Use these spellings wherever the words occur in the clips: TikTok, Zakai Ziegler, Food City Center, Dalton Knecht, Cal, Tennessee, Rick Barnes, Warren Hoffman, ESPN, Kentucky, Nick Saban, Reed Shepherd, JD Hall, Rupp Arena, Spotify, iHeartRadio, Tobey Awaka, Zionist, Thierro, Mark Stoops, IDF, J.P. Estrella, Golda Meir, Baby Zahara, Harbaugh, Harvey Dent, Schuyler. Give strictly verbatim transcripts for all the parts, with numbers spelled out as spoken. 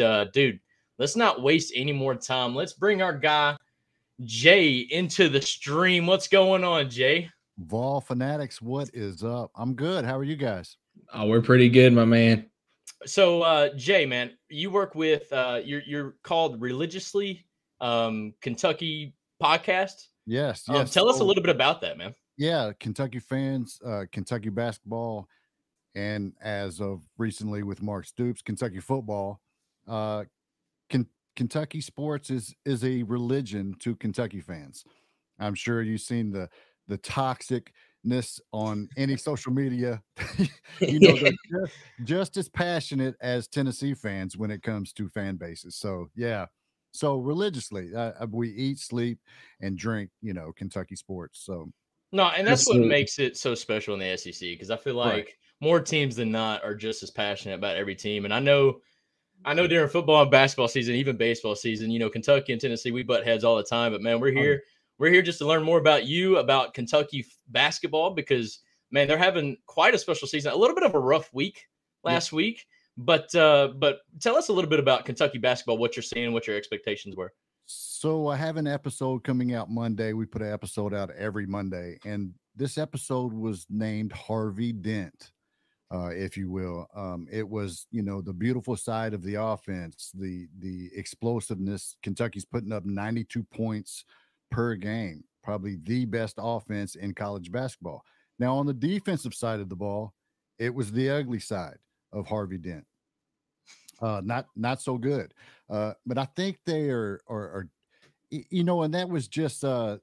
uh, dude, let's not waste any more time. Let's bring our guy Jay into the stream. What's going on, Jay? Vol Fanatics, what is up? I'm good. How are you guys? Oh, we're pretty good, my man. So, uh, Jay, man, you work with uh, you're you're called Religiously, um, Kentucky podcast. Yes. yes. Um, tell us a little bit about that, man. Yeah, Kentucky fans, uh, Kentucky basketball, and as of recently with Mark Stoops, Kentucky football. Uh, K- Kentucky sports is is a religion to Kentucky fans. I'm sure you've seen the the toxicness on any social media. You know, they're just, just as passionate as Tennessee fans when it comes to fan bases. So yeah, so Religiously, uh, we eat, sleep, and drink, you know, Kentucky sports. So. No, and that's Absolutely. What makes it so special in the S E C, because I feel like right. more teams than not are just as passionate about every team. And I know I know during football and basketball season, even baseball season, you know, Kentucky and Tennessee, we butt heads all the time. But, man, we're here. Um, we're here just to learn more about you, about Kentucky basketball, because, man, they're having quite a special season. A little bit of a rough week last yeah. week. But, uh, but tell us a little bit about Kentucky basketball, what you're seeing, what your expectations were. So I have an episode coming out Monday. We put an episode out every Monday, and this episode was named Harvey Dent, uh, if you will. Um, it was, you know, the beautiful side of the offense, the the explosiveness. Kentucky's putting up ninety-two points per game, probably the best offense in college basketball. Now, on the defensive side of the ball, it was the ugly side of Harvey Dent. Uh, not not so good, uh, but I think they are, are, are, you know, and that was just uh,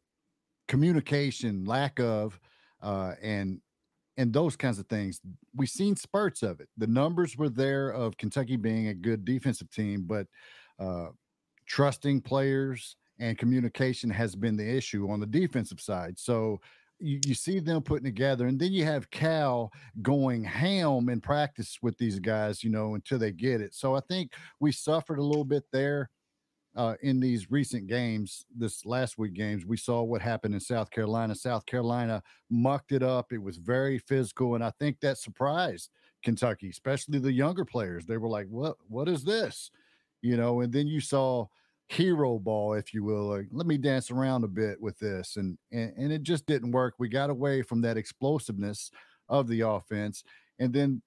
communication, lack of, uh, and and those kinds of things. We've seen spurts of it. The numbers were there of Kentucky being a good defensive team, but uh, trusting players and communication has been the issue on the defensive side. So you, you see them putting together, and then you have Cal going ham in practice with these guys, you know, until they get it. So I think we suffered a little bit there uh, in these recent games. This last week games, we saw what happened in South Carolina. South Carolina mucked it up. It was very physical, and I think that surprised Kentucky, especially the younger players. They were like, what, what is this? You know, and then you saw hero ball, if you will, like, let me dance around a bit with this, and, and and it just didn't work. We got away from that explosiveness of the offense, and then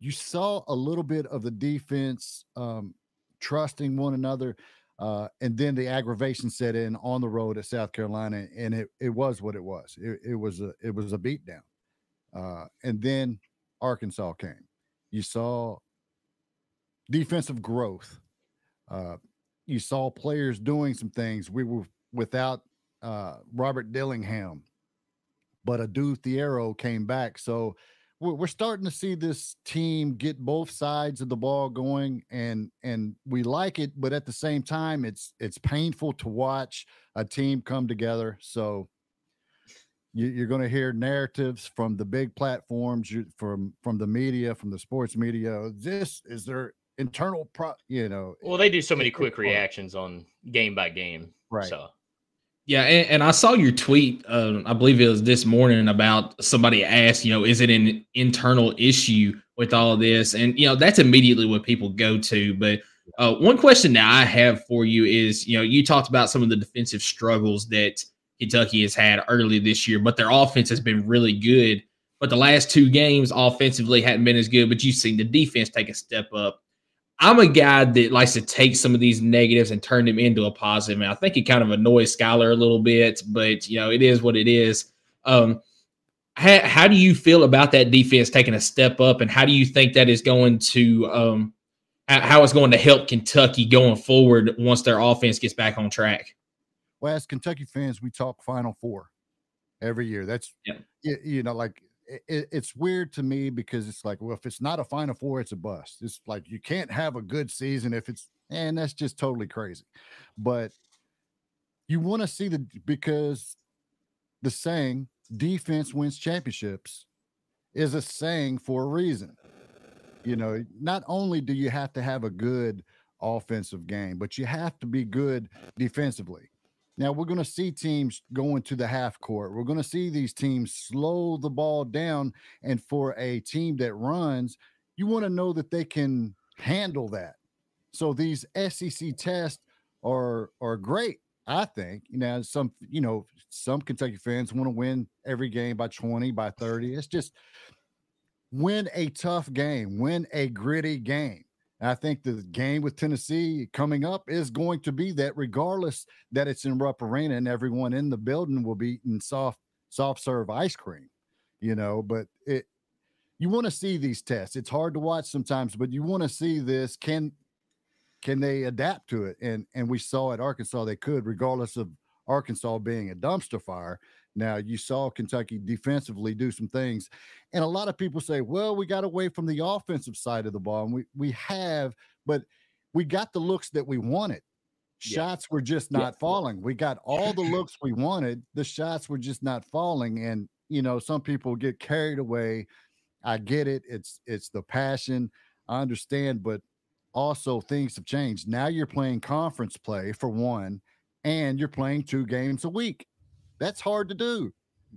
you saw a little bit of the defense um trusting one another, uh and then the aggravation set in on the road at South Carolina, and it it was what it was. It, it was a it was a beatdown. Uh and then Arkansas came. You saw defensive growth. uh You saw players doing some things. We were without uh, Robert Dillingham, but Aidoo Thierro came back. So we're, we're starting to see this team get both sides of the ball going, and and we like it. But at the same time, it's it's painful to watch a team come together. So you, you're going to hear narratives from the big platforms, you, from from the media, from the sports media. This is their internal pro, you know. Well, they do so many quick reactions on game by game, right? So, yeah, and, and I saw your tweet. Um, I believe it was this morning about somebody asked, you know, is it an internal issue with all of this? And you know, that's immediately what people go to. But uh, one question that I have for you is, you know, you talked about some of the defensive struggles that Kentucky has had early this year, but their offense has been really good. But the last two games, offensively, hadn't been as good. But you've seen the defense take a step up. I'm a guy that likes to take some of these negatives and turn them into a positive. And I think it kind of annoys Schuyler a little bit, but, you know, it is what it is. Um, how, how do you feel about that defense taking a step up, and how do you think that is going to um, – how it's going to help Kentucky going forward once their offense gets back on track? Well, as Kentucky fans, we talk Final Four every year. That's yeah. – you, you know, like – it's weird to me, because it's like, well, if it's not a Final Four, it's a bust. It's like, you can't have a good season if it's, and that's just totally crazy. But you want to see the, because the saying defense wins championships is a saying for a reason. You know, not only do you have to have a good offensive game, but you have to be good defensively. Now, we're going to see teams going to the half court. We're going to see these teams slow the ball down. And for a team that runs, you want to know that they can handle that. So these S E C tests are are great, I think. You know, some you know some Kentucky fans want to win every game by twenty, by thirty. It's just win a tough game, win a gritty game. And I think the game with Tennessee coming up is going to be that, regardless that it's in Rupp Arena and everyone in the building will be eating soft soft serve ice cream. You know, but it you want to see these tests. It's hard to watch sometimes, but you want to see this. Can can they adapt to it? And and we saw at Arkansas they could, regardless of Arkansas being a dumpster fire. Now, you saw Kentucky defensively do some things. And a lot of people say, well, we got away from the offensive side of the ball. And we, we have, but we got the looks that we wanted. Shots yeah. were just not yeah. falling. We got all the looks we wanted. The shots were just not falling. And you know, some people get carried away. I get it. It's it's the passion. I understand, but also things have changed. Now you're playing conference play for one, and you're playing two games a week. That's hard to do.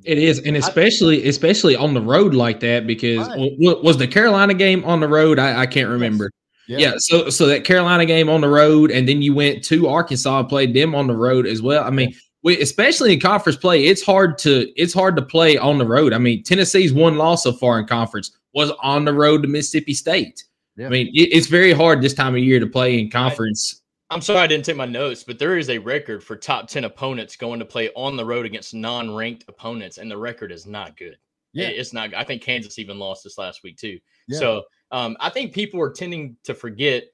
It is, and especially I, especially on the road like that, because right. well, was the Carolina game on the road? I, I can't remember. Yes. Yeah. yeah, so so that Carolina game on the road, and then you went to Arkansas and played them on the road as well. I mean – especially in conference play, it's hard to it's hard to play on the road. I mean, Tennessee's one loss so far in conference was on the road to Mississippi State. Yeah. I mean, it, it's very hard this time of year to play in conference. I, I'm sorry I didn't take my notes, but there is a record for top ten opponents going to play on the road against non-ranked opponents, and the record is not good. Yeah, it, it's not. I think Kansas even lost this last week too. Yeah. So um, I think people are tending to forget,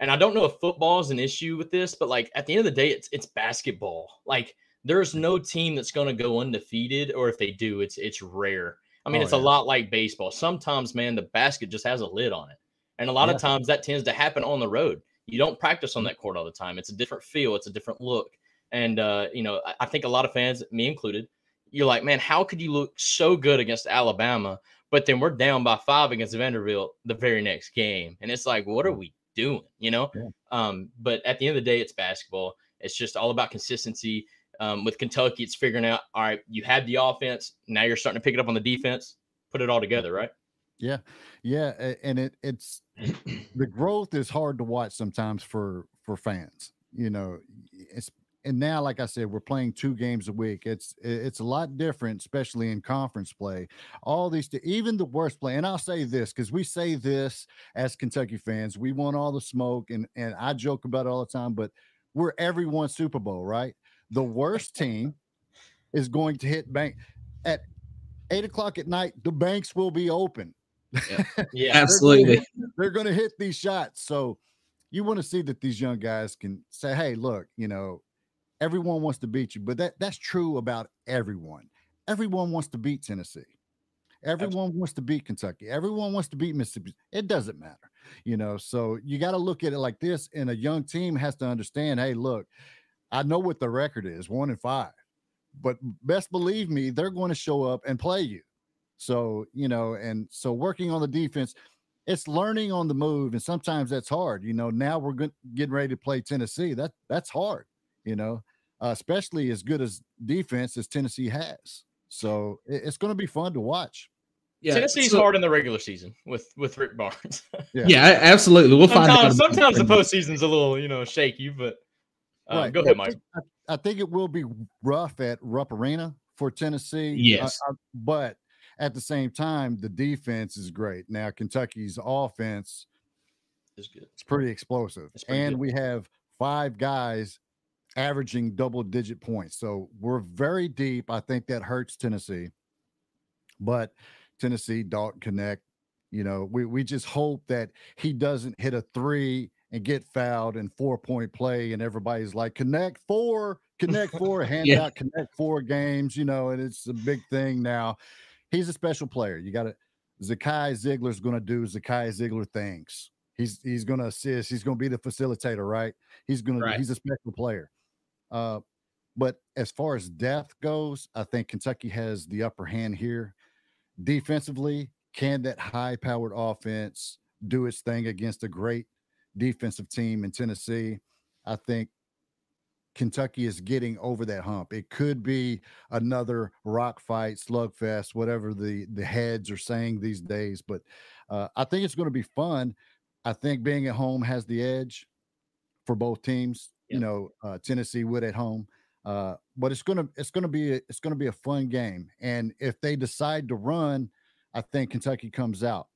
and I don't know if football is an issue with this, but like at the end of the day, it's it's basketball. Like, there's no team that's going to go undefeated, or if they do, it's it's rare. I mean, oh, it's yeah. a lot like baseball. Sometimes, man, the basket just has a lid on it. And a lot yeah. of times that tends to happen on the road. You don't practice on that court all the time. It's a different feel. It's a different look. And, uh, you know, I, I think a lot of fans, me included, you're like, man, how could you look so good against Alabama, but then we're down by five against Vanderbilt the very next game? And it's like, what are we doing, you know? Yeah. Um, but at the end of the day, it's basketball. It's just all about consistency. Um, with Kentucky, it's figuring out, all right, you had the offense. Now you're starting to pick it up on the defense. Put it all together, right? Yeah. Yeah. And it it's the growth is hard to watch sometimes for, for fans, you know, it's, and now, like I said, we're playing two games a week. It's, it's a lot different, especially in conference play, all these, even the worst play. And I'll say this, cause we say this as Kentucky fans, we want all the smoke, and, and I joke about it all the time, but we're everyone's Super Bowl, right? The worst team is going to hit bank at eight o'clock at night. The banks will be open. Yeah, yeah. Absolutely. They're going to hit these shots. So you want to see that these young guys can say, hey, look, you know, everyone wants to beat you, but that that's true about everyone. Everyone wants to beat Tennessee. Everyone Absolutely. Wants to beat Kentucky. Everyone wants to beat Mississippi. It doesn't matter, you know? So you got to look at it like this, and a young team has to understand, hey, look, I know what the record is, one and five, but best believe me, they're going to show up and play you. So, you know, and so working on the defense, it's learning on the move. And sometimes that's hard. You know, now we're good, getting ready to play Tennessee. That that's hard, you know, uh, especially as good as defense as Tennessee has. So it, it's going to be fun to watch. Yeah, Tennessee's so, hard in the regular season with with Rick Barnes. yeah. yeah, absolutely. We'll sometimes, find out. Sometimes the postseason's a little, you know, shaky, but. Uh, right. Go ahead, Mike. I, I think it will be rough at Rupp Arena for Tennessee. Yes. Uh, but at the same time, the defense is great. Now, Kentucky's offense is good. It's pretty explosive. It's pretty and good. We have five guys averaging double-digit points. So we're very deep. I think that hurts Tennessee. But Tennessee, Dalton Knecht, you know, we, we just hope that he doesn't hit a three and get fouled and four-point play, and everybody's like, Knecht four, Knecht four, hand yeah. out Knecht four games, you know, and it's a big thing now. He's a special player. You got to – Zakai Ziegler's going to do Zakai Ziegler things. He's he's going to assist. He's going to be the facilitator, right? He's going right. to – he's a special player. Uh, but as far as depth goes, I think Kentucky has the upper hand here. Defensively, can that high-powered offense do its thing against a great – defensive team in Tennessee? I think Kentucky is getting over that hump. It could be another rock fight, slugfest, whatever the, the heads are saying these days. But uh, I think it's going to be fun. I think being at home has the edge. for both teams. Yep. You know, uh, Tennessee would at home, uh, but it's gonna it's gonna be a, it's gonna be a fun game. And if they decide to run, I think Kentucky comes out.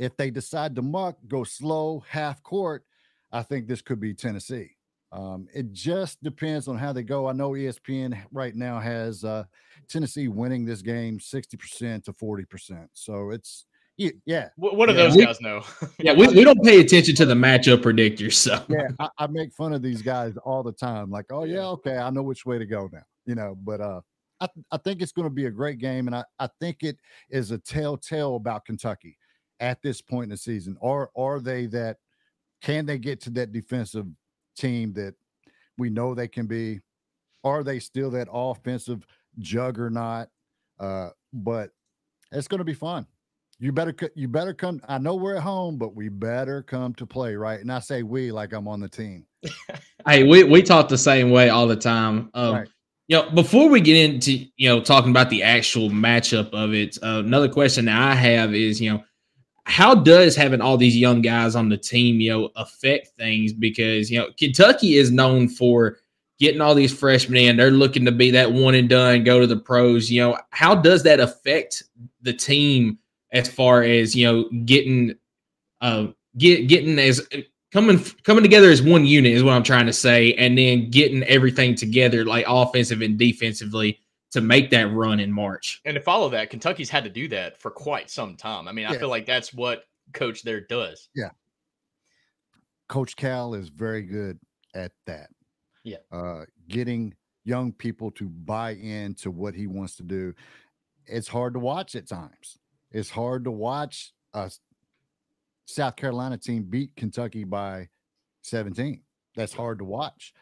If they decide to muck, go slow, half court, I think this could be Tennessee. Um, it just depends on how they go. I know E S P N right now has uh, Tennessee winning this game sixty percent to forty percent. So it's yeah. What do yeah. those we, guys know? yeah, we, we don't pay attention to the matchup predictors. So yeah, I, I make fun of these guys all the time. Like, oh yeah, okay, I know which way to go now. You know, but uh, I I think it's going to be a great game, and I I think it is a telltale about Kentucky at this point in the season. Are are they that? Can they get to that defensive team that we know they can be? Are they still that offensive juggernaut? Uh, but it's going to be fun. You better, you better come. I know we're at home, but we better come to play, right? And I say we like I'm on the team. Hey, we we talk the same way all the time. Um, right. You know, before we get into you know talking about the actual matchup of it, uh, another question that I have is you know. How does having all these young guys on the team, you know, affect things? Because, you know, Kentucky is known for getting all these freshmen in. They're looking to be that one and done, go to the pros. You know, how does that affect the team as far as, you know, getting uh, get getting as coming coming together as one unit is what I'm trying to say, and then getting everything together, like offensive and defensively, to make that run in March. And to follow that, Kentucky's had to do that for quite some time. I mean, yeah. I feel like that's what Coach there does. Yeah. Coach Cal is very good at that. Yeah. Uh, getting young people to buy into what he wants to do. It's hard to watch at times. It's hard to watch a South Carolina team beat Kentucky by seventeen. That's hard to watch.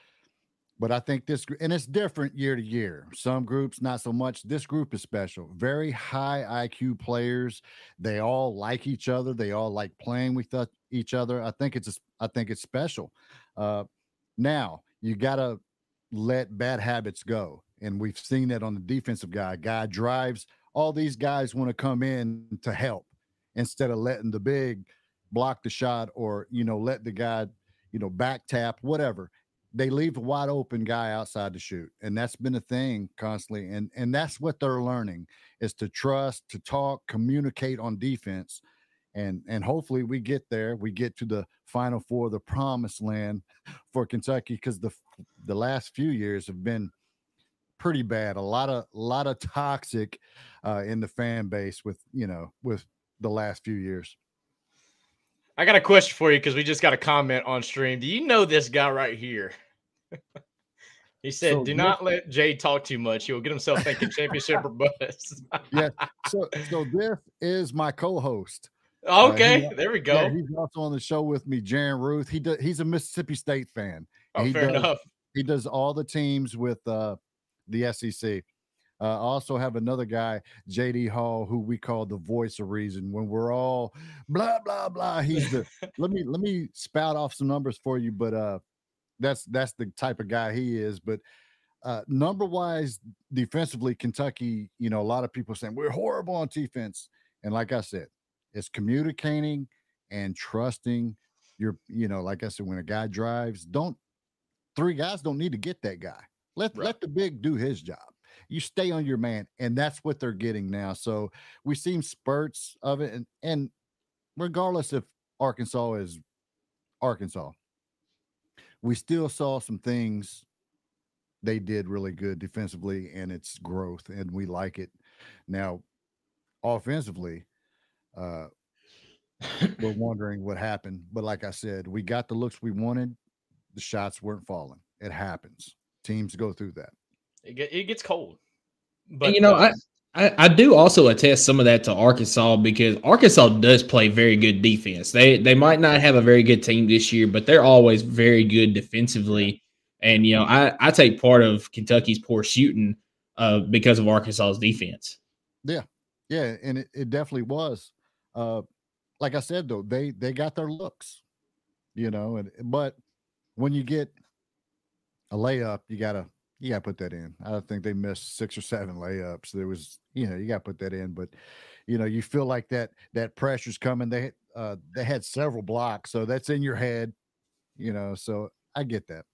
But I think this, and it's different year to year. Some groups, not so much. This group is special. Very high I Q players. They all like each other. They all like playing with each other. I think it's, I think it's special. Uh, now you got to let bad habits go. And we've seen that on the defensive guy. Guy drives. All these guys want to come in to help instead of letting the big block the shot or, you know, let the guy, you know, back tap, whatever. They leave a wide open guy outside to shoot. And that's been a thing constantly. And, and that's what they're learning is to trust, to talk, communicate on defense. And, and hopefully we get there. We get to the Final Four, the promised land for Kentucky. Cause the, the last few years have been pretty bad. A lot of, a lot of toxic uh, in the fan base with, you know, with the last few years. I got a question for you. Cause we just got a comment on stream. Do you know this guy right here? He said, so, do not let Jay talk too much. He'll get himself thinking championship or bust. Yeah. So, so this is my co-host. Okay. Uh, he, there we go. Yeah, he's also on the show with me, Jaren Ruth. He does, he's a Mississippi State fan. Oh, he fair does, enough. He does all the teams with uh, the S E C. Uh, I also have another guy, J D Hall, who we call the voice of reason. When we're all blah, blah, blah, he's the, let me, let me spout off some numbers for you, but, uh, That's that's the type of guy he is. But uh, number-wise, defensively, Kentucky, you know, a lot of people saying we're horrible on defense. And like I said, it's communicating and trusting your, you know, like I said, when a guy drives, don't – three guys don't need to get that guy. Let, right. let the big do his job. You stay on your man, and that's what they're getting now. So we've seen spurts of it, and, and regardless if Arkansas is Arkansas, we still saw some things they did really good defensively, and it's growth, and we like it. Now, offensively, uh, we're wondering what happened. But like I said, we got the looks we wanted. The shots weren't falling. It happens. Teams go through that. It, get, it gets cold. But and, you know, uh, I, I I do also attest some of that to Arkansas because Arkansas does play very good defense. They they might not have a very good team this year, but they're always very good defensively. And, you know, I, I take part of Kentucky's poor shooting uh, because of Arkansas's defense. Yeah. Yeah, and it, it definitely was. Uh, like I said, though, they, they got their looks, you know. And but when you get a layup, you got to – you got to put that in. I think they missed six or seven layups. There was, you know, you got to put that in. But, you know, you feel like that that pressure's coming. They uh, they had several blocks, so that's in your head. you know, so I get that.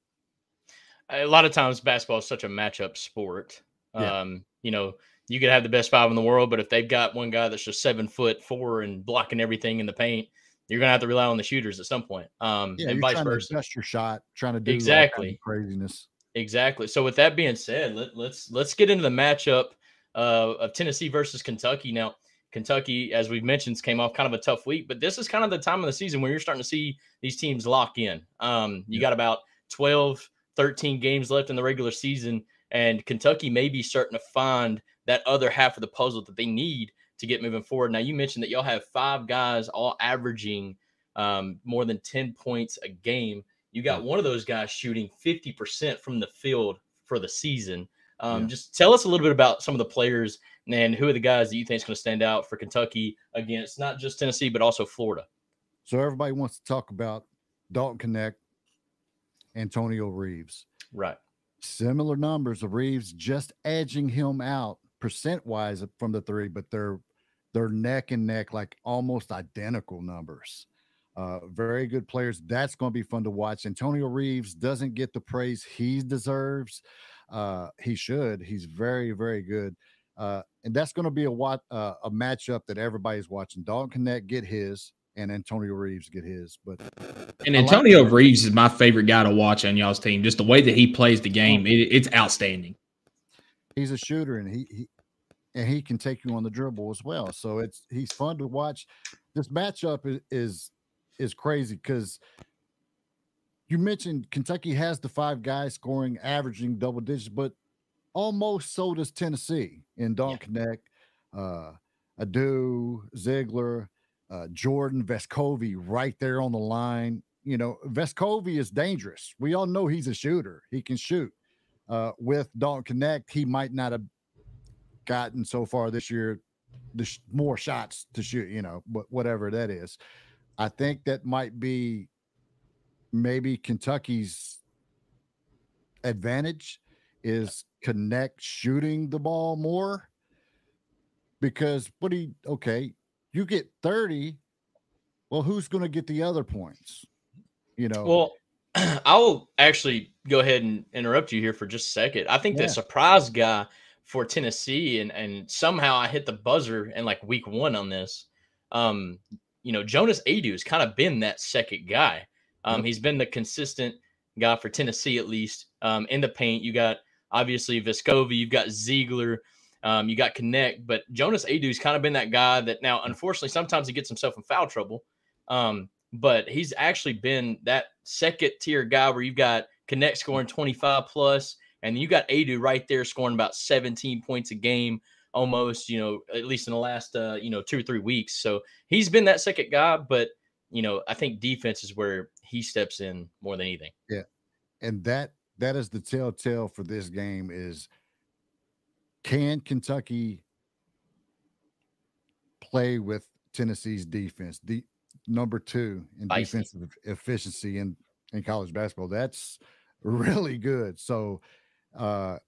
A lot of times basketball is such a matchup sport. Yeah. Um, you know, you could have the best five in the world, but if they've got one guy that's just seven foot four and blocking everything in the paint, you're going to have to rely on the shooters at some point. Um, yeah, and vice versa. Adjust your shot, trying to do exactly all kinds of craziness. Exactly. So with that being said, let, let's, let's get into the matchup uh, of Tennessee versus Kentucky. Now, Kentucky, as we've mentioned, came off kind of a tough week, but this is kind of the time of the season where you're starting to see these teams lock in. Um, you yeah. got about twelve, thirteen games left in the regular season, and Kentucky may be starting to find that other half of the puzzle that they need to get moving forward. Now, you mentioned that y'all have five guys all averaging um, more than ten points a game. You got one of those guys shooting fifty percent from the field for the season. Um, yeah. Just tell us a little bit about some of the players and who are the guys that you think is going to stand out for Kentucky against not just Tennessee, but also Florida. So everybody wants to talk about Dalton Knecht, Antonio Reeves. Right. Similar numbers of Reeves, just edging him out percent-wise from the three, but they're they're neck and neck, like almost identical numbers. Uh, very good players. That's going to be fun to watch. Antonio Reeves doesn't get the praise he deserves. Uh, he should. He's very, very good. Uh, and that's going to be a wat, uh, a matchup that everybody's watching. Dalton Knecht get his, and Antonio Reeves get his. But and Antonio like Reeves is my favorite guy to watch on y'all's team. Just the way that he plays the game, it, it's outstanding. He's a shooter, and he, he and he can take you on the dribble as well. So it's he's fun to watch. This matchup is is, is crazy because you mentioned Kentucky has the five guys scoring, averaging double digits, but almost so does Tennessee in Dalton yeah. Knecht, uh, Aidoo, Ziegler, Uh, Jordan Vescovi right there on the line. You know, Vescovi is dangerous. We all know he's a shooter. He can shoot. Uh, with Dalton Knecht, he might not have gotten so far this year the sh more shots to shoot, you know, but whatever that is. I think that might be maybe Kentucky's advantage is Knecht shooting the ball more because what do you – okay – you get thirty, well, who's going to get the other points? You know. Well, I'll actually go ahead and interrupt you here for just a second. I think yeah. the surprise guy for Tennessee, and and somehow I hit the buzzer in like week one on this. Um, you know, Jonas Aidoo has kind of been that second guy. Um, mm-hmm. He's been the consistent guy for Tennessee, at least um, in the paint. You got obviously Vescovi, you've got Ziegler. Um, you got Knecht, but Jonas Aidoo's kind of been that guy that now, unfortunately, sometimes he gets himself in foul trouble. Um, but he's actually been that second tier guy where you've got Knecht scoring twenty-five plus, and you got Aidoo right there scoring about seventeen points a game, almost, you know, at least in the last, uh, you know, two or three weeks. So he's been that second guy, but, you know, I think defense is where he steps in more than anything. Yeah. And that, that is the telltale for this game is, can Kentucky play with Tennessee's defense? The number two in defensive efficiency in, in college basketball. That's really good. So uh,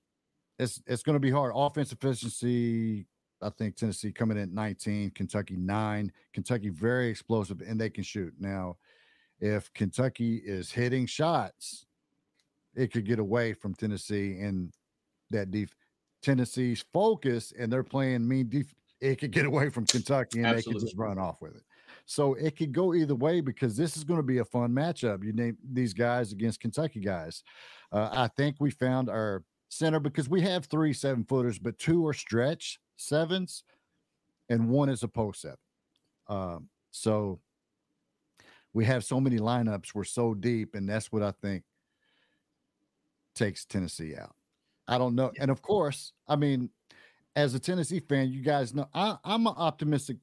it's it's going to be hard. Offensive efficiency, I think Tennessee coming in at nineteen, Kentucky nine. Kentucky very explosive, and they can shoot. Now, if Kentucky is hitting shots, it could get away from Tennessee and that defense. Tennessee's focus and they're playing mean defense, it could get away from Kentucky and Absolutely. They could just run off with it. So it could go either way because this is going to be a fun matchup. You name these guys against Kentucky guys. Uh, I think we found our center because we have three seven footers, but two are stretch sevens and one is a post seven. Um, so we have so many lineups. We're so deep, and that's what I think takes Tennessee out. I don't know. And of course, I mean, as a Tennessee fan, you guys know I, I'm an optimistic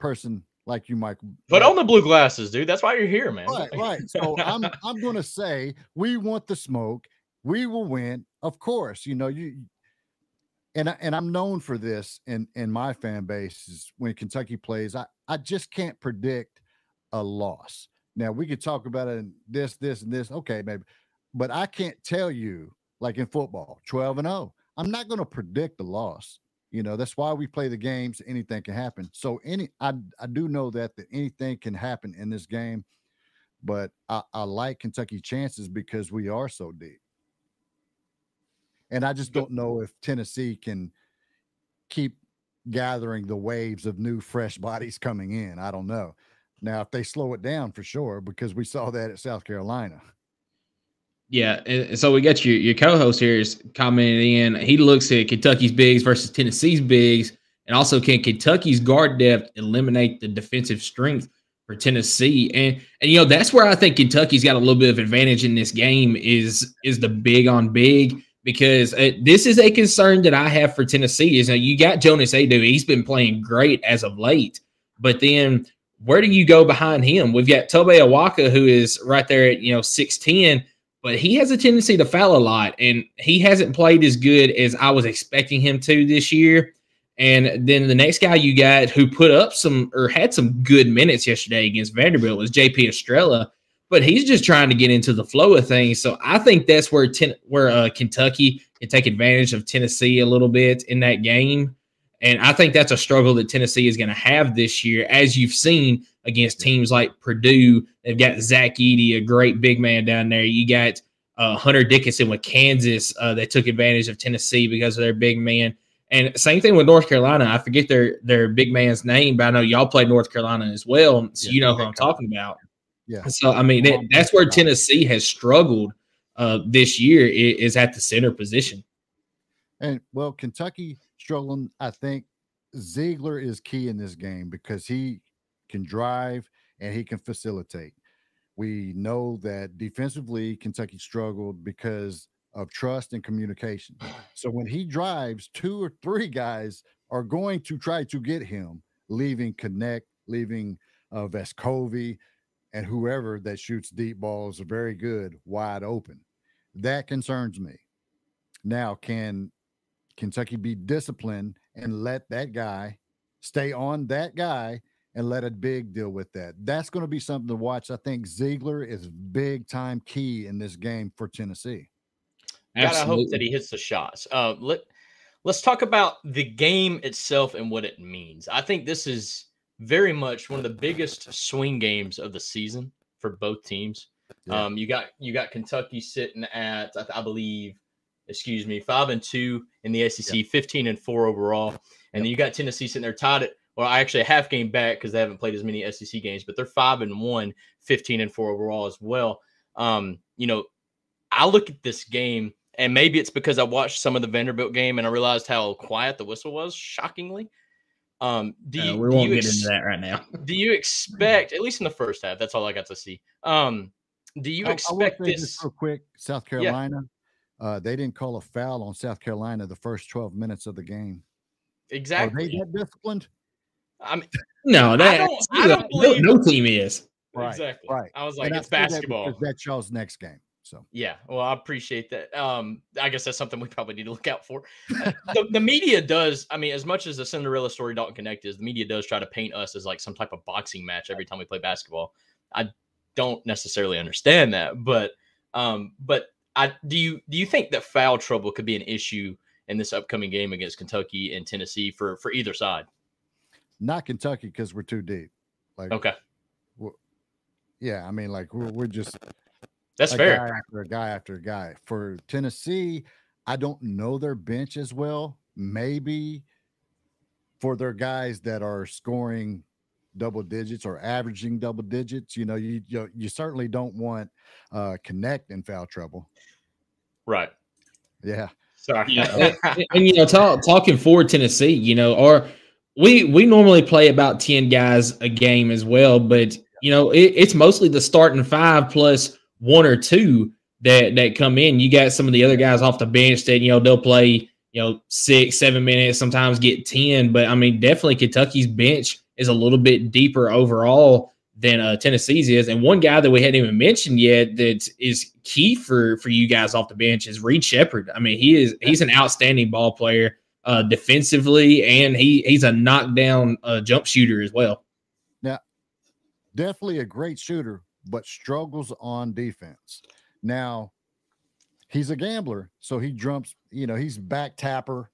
person like you, Michael. But on the blue glasses, dude. That's why you're here, man. Right, right. So I'm I'm gonna say we want the smoke, we will win. Of course, you know, you and I and I'm known for this in, in my fan base is when Kentucky plays. I, I just can't predict a loss. Now we could talk about it and this, this, and this. Okay, maybe, but I can't tell you. Like in football, twelve and oh. I'm not going to predict the loss. You know, that's why we play the games. Anything can happen. So any, I, I do know that, that anything can happen in this game. But I, I like Kentucky chances because we are so deep. And I just don't know if Tennessee can keep gathering the waves of new, fresh bodies coming in. I don't know. Now, if they slow it down, for sure, because we saw that at South Carolina. Yeah, and so we got your, your co-host here is commenting in. He looks at Kentucky's bigs versus Tennessee's bigs, and also can Kentucky's guard depth eliminate the defensive strength for Tennessee? And, and you know, that's where I think Kentucky's got a little bit of advantage in this game is, is the big on big. Because uh, this is a concern that I have for Tennessee is now you got Jonas Aidoo. He's been playing great as of late, but then where do you go behind him? We've got Tobey Awaka, who is right there at, you know, six ten, but he has a tendency to foul a lot, and he hasn't played as good as I was expecting him to this year. And then the next guy you got who put up some or had some good minutes yesterday against Vanderbilt was J P. Estrella. But he's just trying to get into the flow of things. So I think that's where ten, where uh, Kentucky can take advantage of Tennessee a little bit in that game. And I think that's a struggle that Tennessee is going to have this year, as you've seen against teams like Purdue. They've got Zach Edey, a great big man down there. You got uh, Hunter Dickinson with Kansas uh, that took advantage of Tennessee because of their big man. And same thing with North Carolina. I forget their, their big man's name, but I know y'all played North Carolina as well, so yeah, you know who I'm talking about. Yeah. So, I mean, that, that's where Tennessee has struggled uh, this year is at the center position. And, well, Kentucky struggling, I think Ziegler is key in this game because he can drive and he can facilitate. We know that defensively Kentucky struggled because of trust and communication. So when he drives, two or three guys are going to try to get him, leaving Knecht, leaving uh, Vescovi, and whoever that shoots deep balls are very good, wide open. That concerns me. Now, can Kentucky be disciplined and let that guy stay on that guy and let a big deal with that? That's going to be something to watch. I think Ziegler is big-time key in this game for Tennessee. Absolutely. God, I hope that he hits the shots. Uh, let, let's talk about the game itself and what it means. I think this is very much one of the biggest swing games of the season for both teams. Yeah. Um, you got you got Kentucky sitting at, I, I believe, excuse me, five and two in the S E C, yeah. fifteen and four overall, and yeah. then you got Tennessee sitting there tied at, well, actually a half game back because they haven't played as many S E C games, but they're five and one, fifteen and four overall as well. Um, you know, I look at this game, and maybe it's because I watched some of the Vanderbilt game and I realized how quiet the whistle was, shockingly. Um, do you, uh, we won't do you ex- get into that right now. Do you expect, at least in the first half, that's all I got to see. Um, do you I, expect I this? this real quick, South Carolina, yeah. uh, they didn't call a foul on South Carolina the first twelve minutes of the game. Exactly. Are they that disciplined? I mean, no, that, I don't, I don't believe no, no team is. Right, exactly. Right. I was like, and it's basketball. That that's y'all's next game. So yeah, well, I appreciate that. Um, I guess that's something we probably need to look out for. the, the media does. I mean, as much as the Cinderella story Dalton Knecht is, the media does try to paint us as like some type of boxing match every time we play basketball. I don't necessarily understand that, but um, but I do you do you think that foul trouble could be an issue in this upcoming game against Kentucky and Tennessee for for either side? Not Kentucky because we're too deep. Like okay, we're, yeah, I mean, like we're we're just. That's fair. Guy after a guy after a guy. For Tennessee, I don't know their bench as well. Maybe for their guys that are scoring double digits or averaging double digits, you know, you you, you certainly don't want uh, Knecht in foul trouble. Right. Yeah. Sorry. Yeah. and, and, you know, talk, talking for Tennessee, you know, or we, we normally play about ten guys a game as well, but, you know, it, it's mostly the starting five plus – one or two that that come in. You got some of the other guys off the bench that, you know, they'll play, you know, six, seven minutes, sometimes get ten. But, I mean, definitely Kentucky's bench is a little bit deeper overall than uh, Tennessee's is. And one guy that we hadn't even mentioned yet that is key for, for you guys off the bench is Reed Shepherd. I mean, he is he's an outstanding ball player uh, defensively, and he, he's a knockdown uh, jump shooter as well. Now, definitely a great shooter, but struggles on defense. Now, he's a gambler, so he jumps, you know, he's back tapper,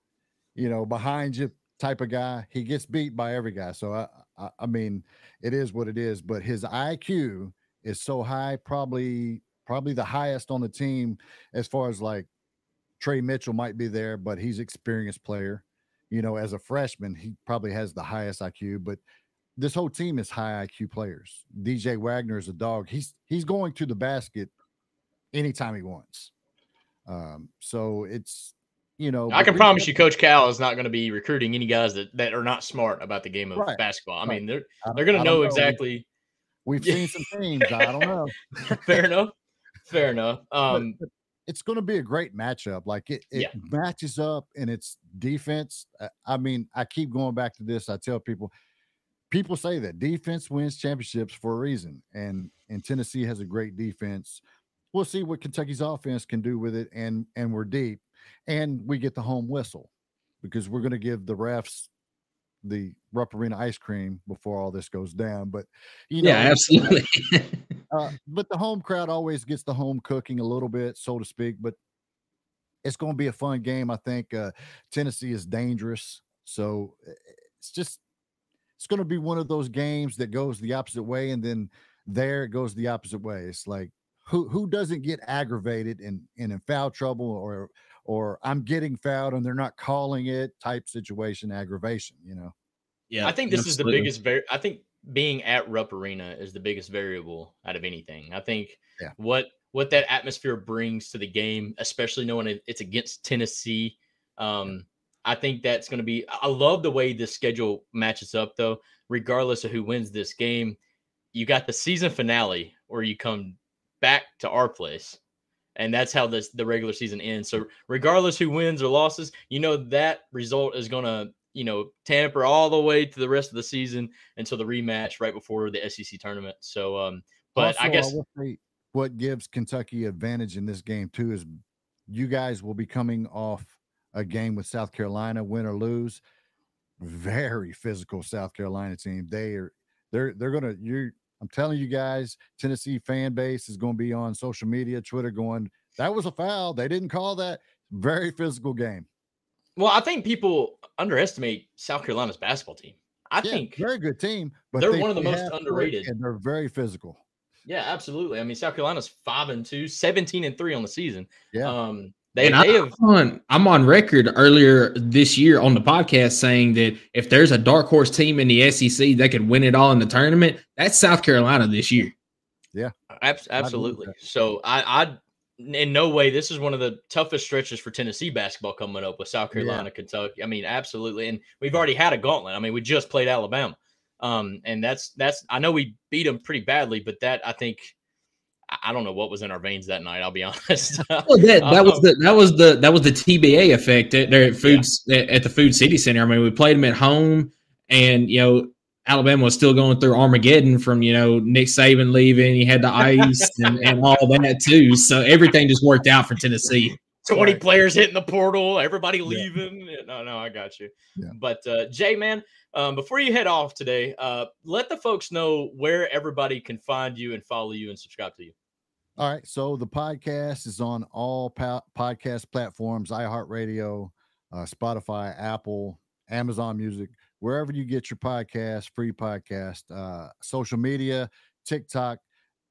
you know, behind you type of guy. He gets beat by every guy. So, I, I, I mean, it is what it is, but his I Q is so high, probably probably the highest on the team as far as like Trey Mitchell might be there, but he's an experienced player. You know, as a freshman, he probably has the highest I Q, but this whole team is high I Q players. D J Wagner is a dog. He's he's going to the basket anytime he wants. Um, so it's, you know. I can promise you Coach Cal is not going to be recruiting any guys that, that are not smart about the game of right. basketball. I right. mean, they're they're going to know, know exactly. We've seen some things. I don't know. Fair enough. Fair enough. Um, but, but it's going to be a great matchup. Like it, it yeah. matches up, and it's defense. I mean, I keep going back to this. I tell people, people say that defense wins championships for a reason, and and Tennessee has a great defense. We'll see what Kentucky's offense can do with it, and and we're deep, and we get the home whistle because we're going to give the refs the Rupp Arena ice cream before all this goes down. But you know, yeah, absolutely. Uh, but the home crowd always gets the home cooking a little bit, so to speak. But it's going to be a fun game. I think uh, Tennessee is dangerous, so it's just it's going to be one of those games that goes the opposite way, and then there it goes the opposite way. It's like who who doesn't get aggravated and and in foul trouble, or or I'm getting fouled and they're not calling it type situation, aggravation. You know. Yeah, I think this absolutely. is the biggest. Var- I think. Being at Rupp Arena is the biggest variable out of anything. I think yeah. what what that atmosphere brings to the game, especially knowing it's against Tennessee, um, I think that's going to be – I love the way this schedule matches up, though. Regardless of who wins this game, you got the season finale or you come back to our place, and that's how this, the regular season ends. So regardless who wins or loses, you know that result is going to – you know, tamper all the way to the rest of the season until the rematch right before the S E C tournament. So, um, but also, I guess I say, what gives Kentucky advantage in this game too is you guys will be coming off a game with South Carolina, win or lose. Very physical South Carolina team. They are they're they're gonna. You, I'm telling you guys, Tennessee fan base is gonna be on social media, Twitter, going that was a foul. They didn't call that. Very physical game. Well, I think people underestimate South Carolina's basketball team. I yeah, think very good team, but they're they, one of the most underrated. And they're very physical. Yeah, absolutely. I mean, South Carolina's five and two, seventeen and three on the season. Yeah. Um, they, and they I'm, have, on, I'm on record earlier this year on the podcast saying that if there's a dark horse team in the S E C that could win it all in the tournament, that's South Carolina this year. Yeah. Ab- absolutely. I so I, I, in no way, this is one of the toughest stretches for Tennessee basketball coming up with South Carolina, yeah. Kentucky. I mean, absolutely. And we've already had a gauntlet. I mean, we just played Alabama. Um, and that's, that's, I know we beat them pretty badly, but that, I think, I don't know what was in our veins that night. I'll be honest. Well, that, that was the, that was the, that was the T B A effect at, at foods yeah. at, at the Food City Center. I mean, we played them at home and, you know, Alabama was still going through Armageddon from, you know, Nick Saban leaving. He had the ice and, and all that, too. So everything just worked out for Tennessee. twenty right. players hitting the portal, everybody leaving. Yeah. No, no, I got you. Yeah. But, uh, Jay, man, um, before you head off today, uh, let the folks know where everybody can find you and follow you and subscribe to you. All right. So the podcast is on all po- podcast platforms, iHeartRadio, uh, Spotify, Apple, Amazon Music. Wherever you get your podcast, free podcast, uh, social media, TikTok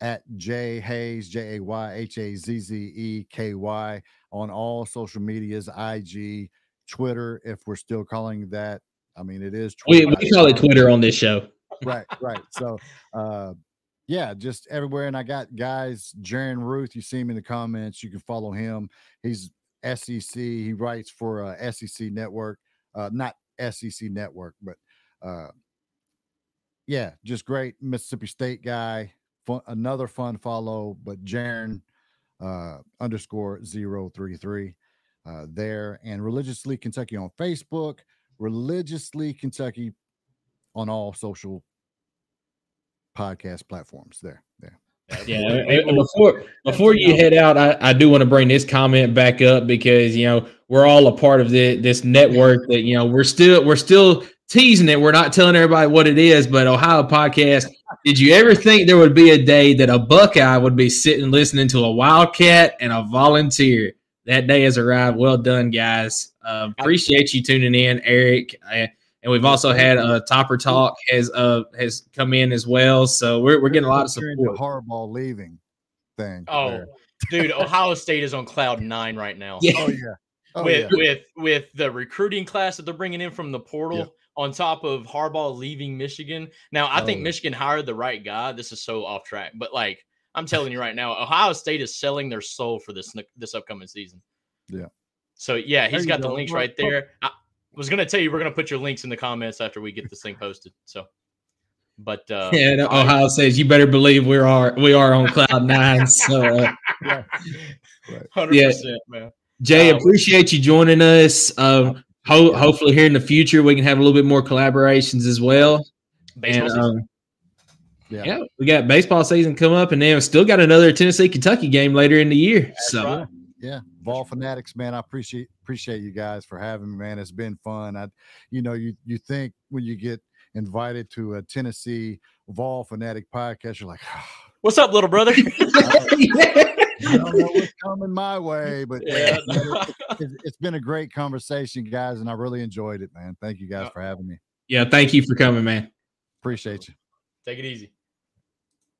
at Jay Hazze, J A Y H A Z Z E K Y, on all social medias, I G, Twitter, if we're still calling that. I mean, it is Twitter. We, we call it Twitter on this show. Right, right. So, uh, yeah, just everywhere. And I got guys, Jaren Ruth, you see him in the comments. You can follow him. He's S E C. He writes for uh, S E C Network, uh, not S E C Network, but uh yeah, just great Mississippi State guy. Fun, another fun follow, but Jaren uh underscore zero three three uh there, and Religiously Kentucky on Facebook, Religiously Kentucky on all social podcast platforms. There, there. Yeah, before before you head out, I, I do want to bring this comment back up because, you know, we're all a part of the, this network that, you know, we're still we're still teasing it. We're not telling everybody what it is, but Ohio Podcast, did you ever think there would be a day that a Buckeye would be sitting listening to a Wildcat and a Volunteer? That day has arrived. Well done, guys. Uh, appreciate you tuning in, Eric. Uh, And we've also had uh, Topper Talk has uh, has come in as well. So we're we're getting a lot of support. The Harbaugh leaving thing. Oh, there. Dude, Ohio State is on cloud nine right now. Yeah. Oh yeah. Oh, with yeah. with with the recruiting class that they're bringing in from the portal, yeah. on top of Harbaugh leaving Michigan. Now I oh, think yeah. Michigan hired the right guy. This is so off track, but like I'm telling you right now, Ohio State is selling their soul for this this upcoming season. Yeah. So yeah, he's got go. the links right there. I, was going to tell you we're going to put your links in the comments after we get this thing posted. So, but uh, yeah, no, Ohio says you better believe we are we are on cloud nine. So, uh, yeah, one hundred percent, yeah. man. Jay, um, appreciate you joining us. Um, ho hopefully here in the future we can have a little bit more collaborations as well. Baseball and, um, yeah. yeah, we got baseball season come up, and then we still got another Tennessee Kentucky game later in the year. That's so. Right. Yeah, Vol Fanatics, man, I appreciate appreciate you guys for having me, man. It's been fun. I, you know, you you think when you get invited to a Tennessee Vol Fanatic podcast, you're like, oh, "What's up, little brother?" I don't know what's coming my way, but yeah. man, it's, it's been a great conversation, guys, and I really enjoyed it, man. Thank you guys for having me. Yeah, thank you for coming, man. Appreciate you. Take it easy.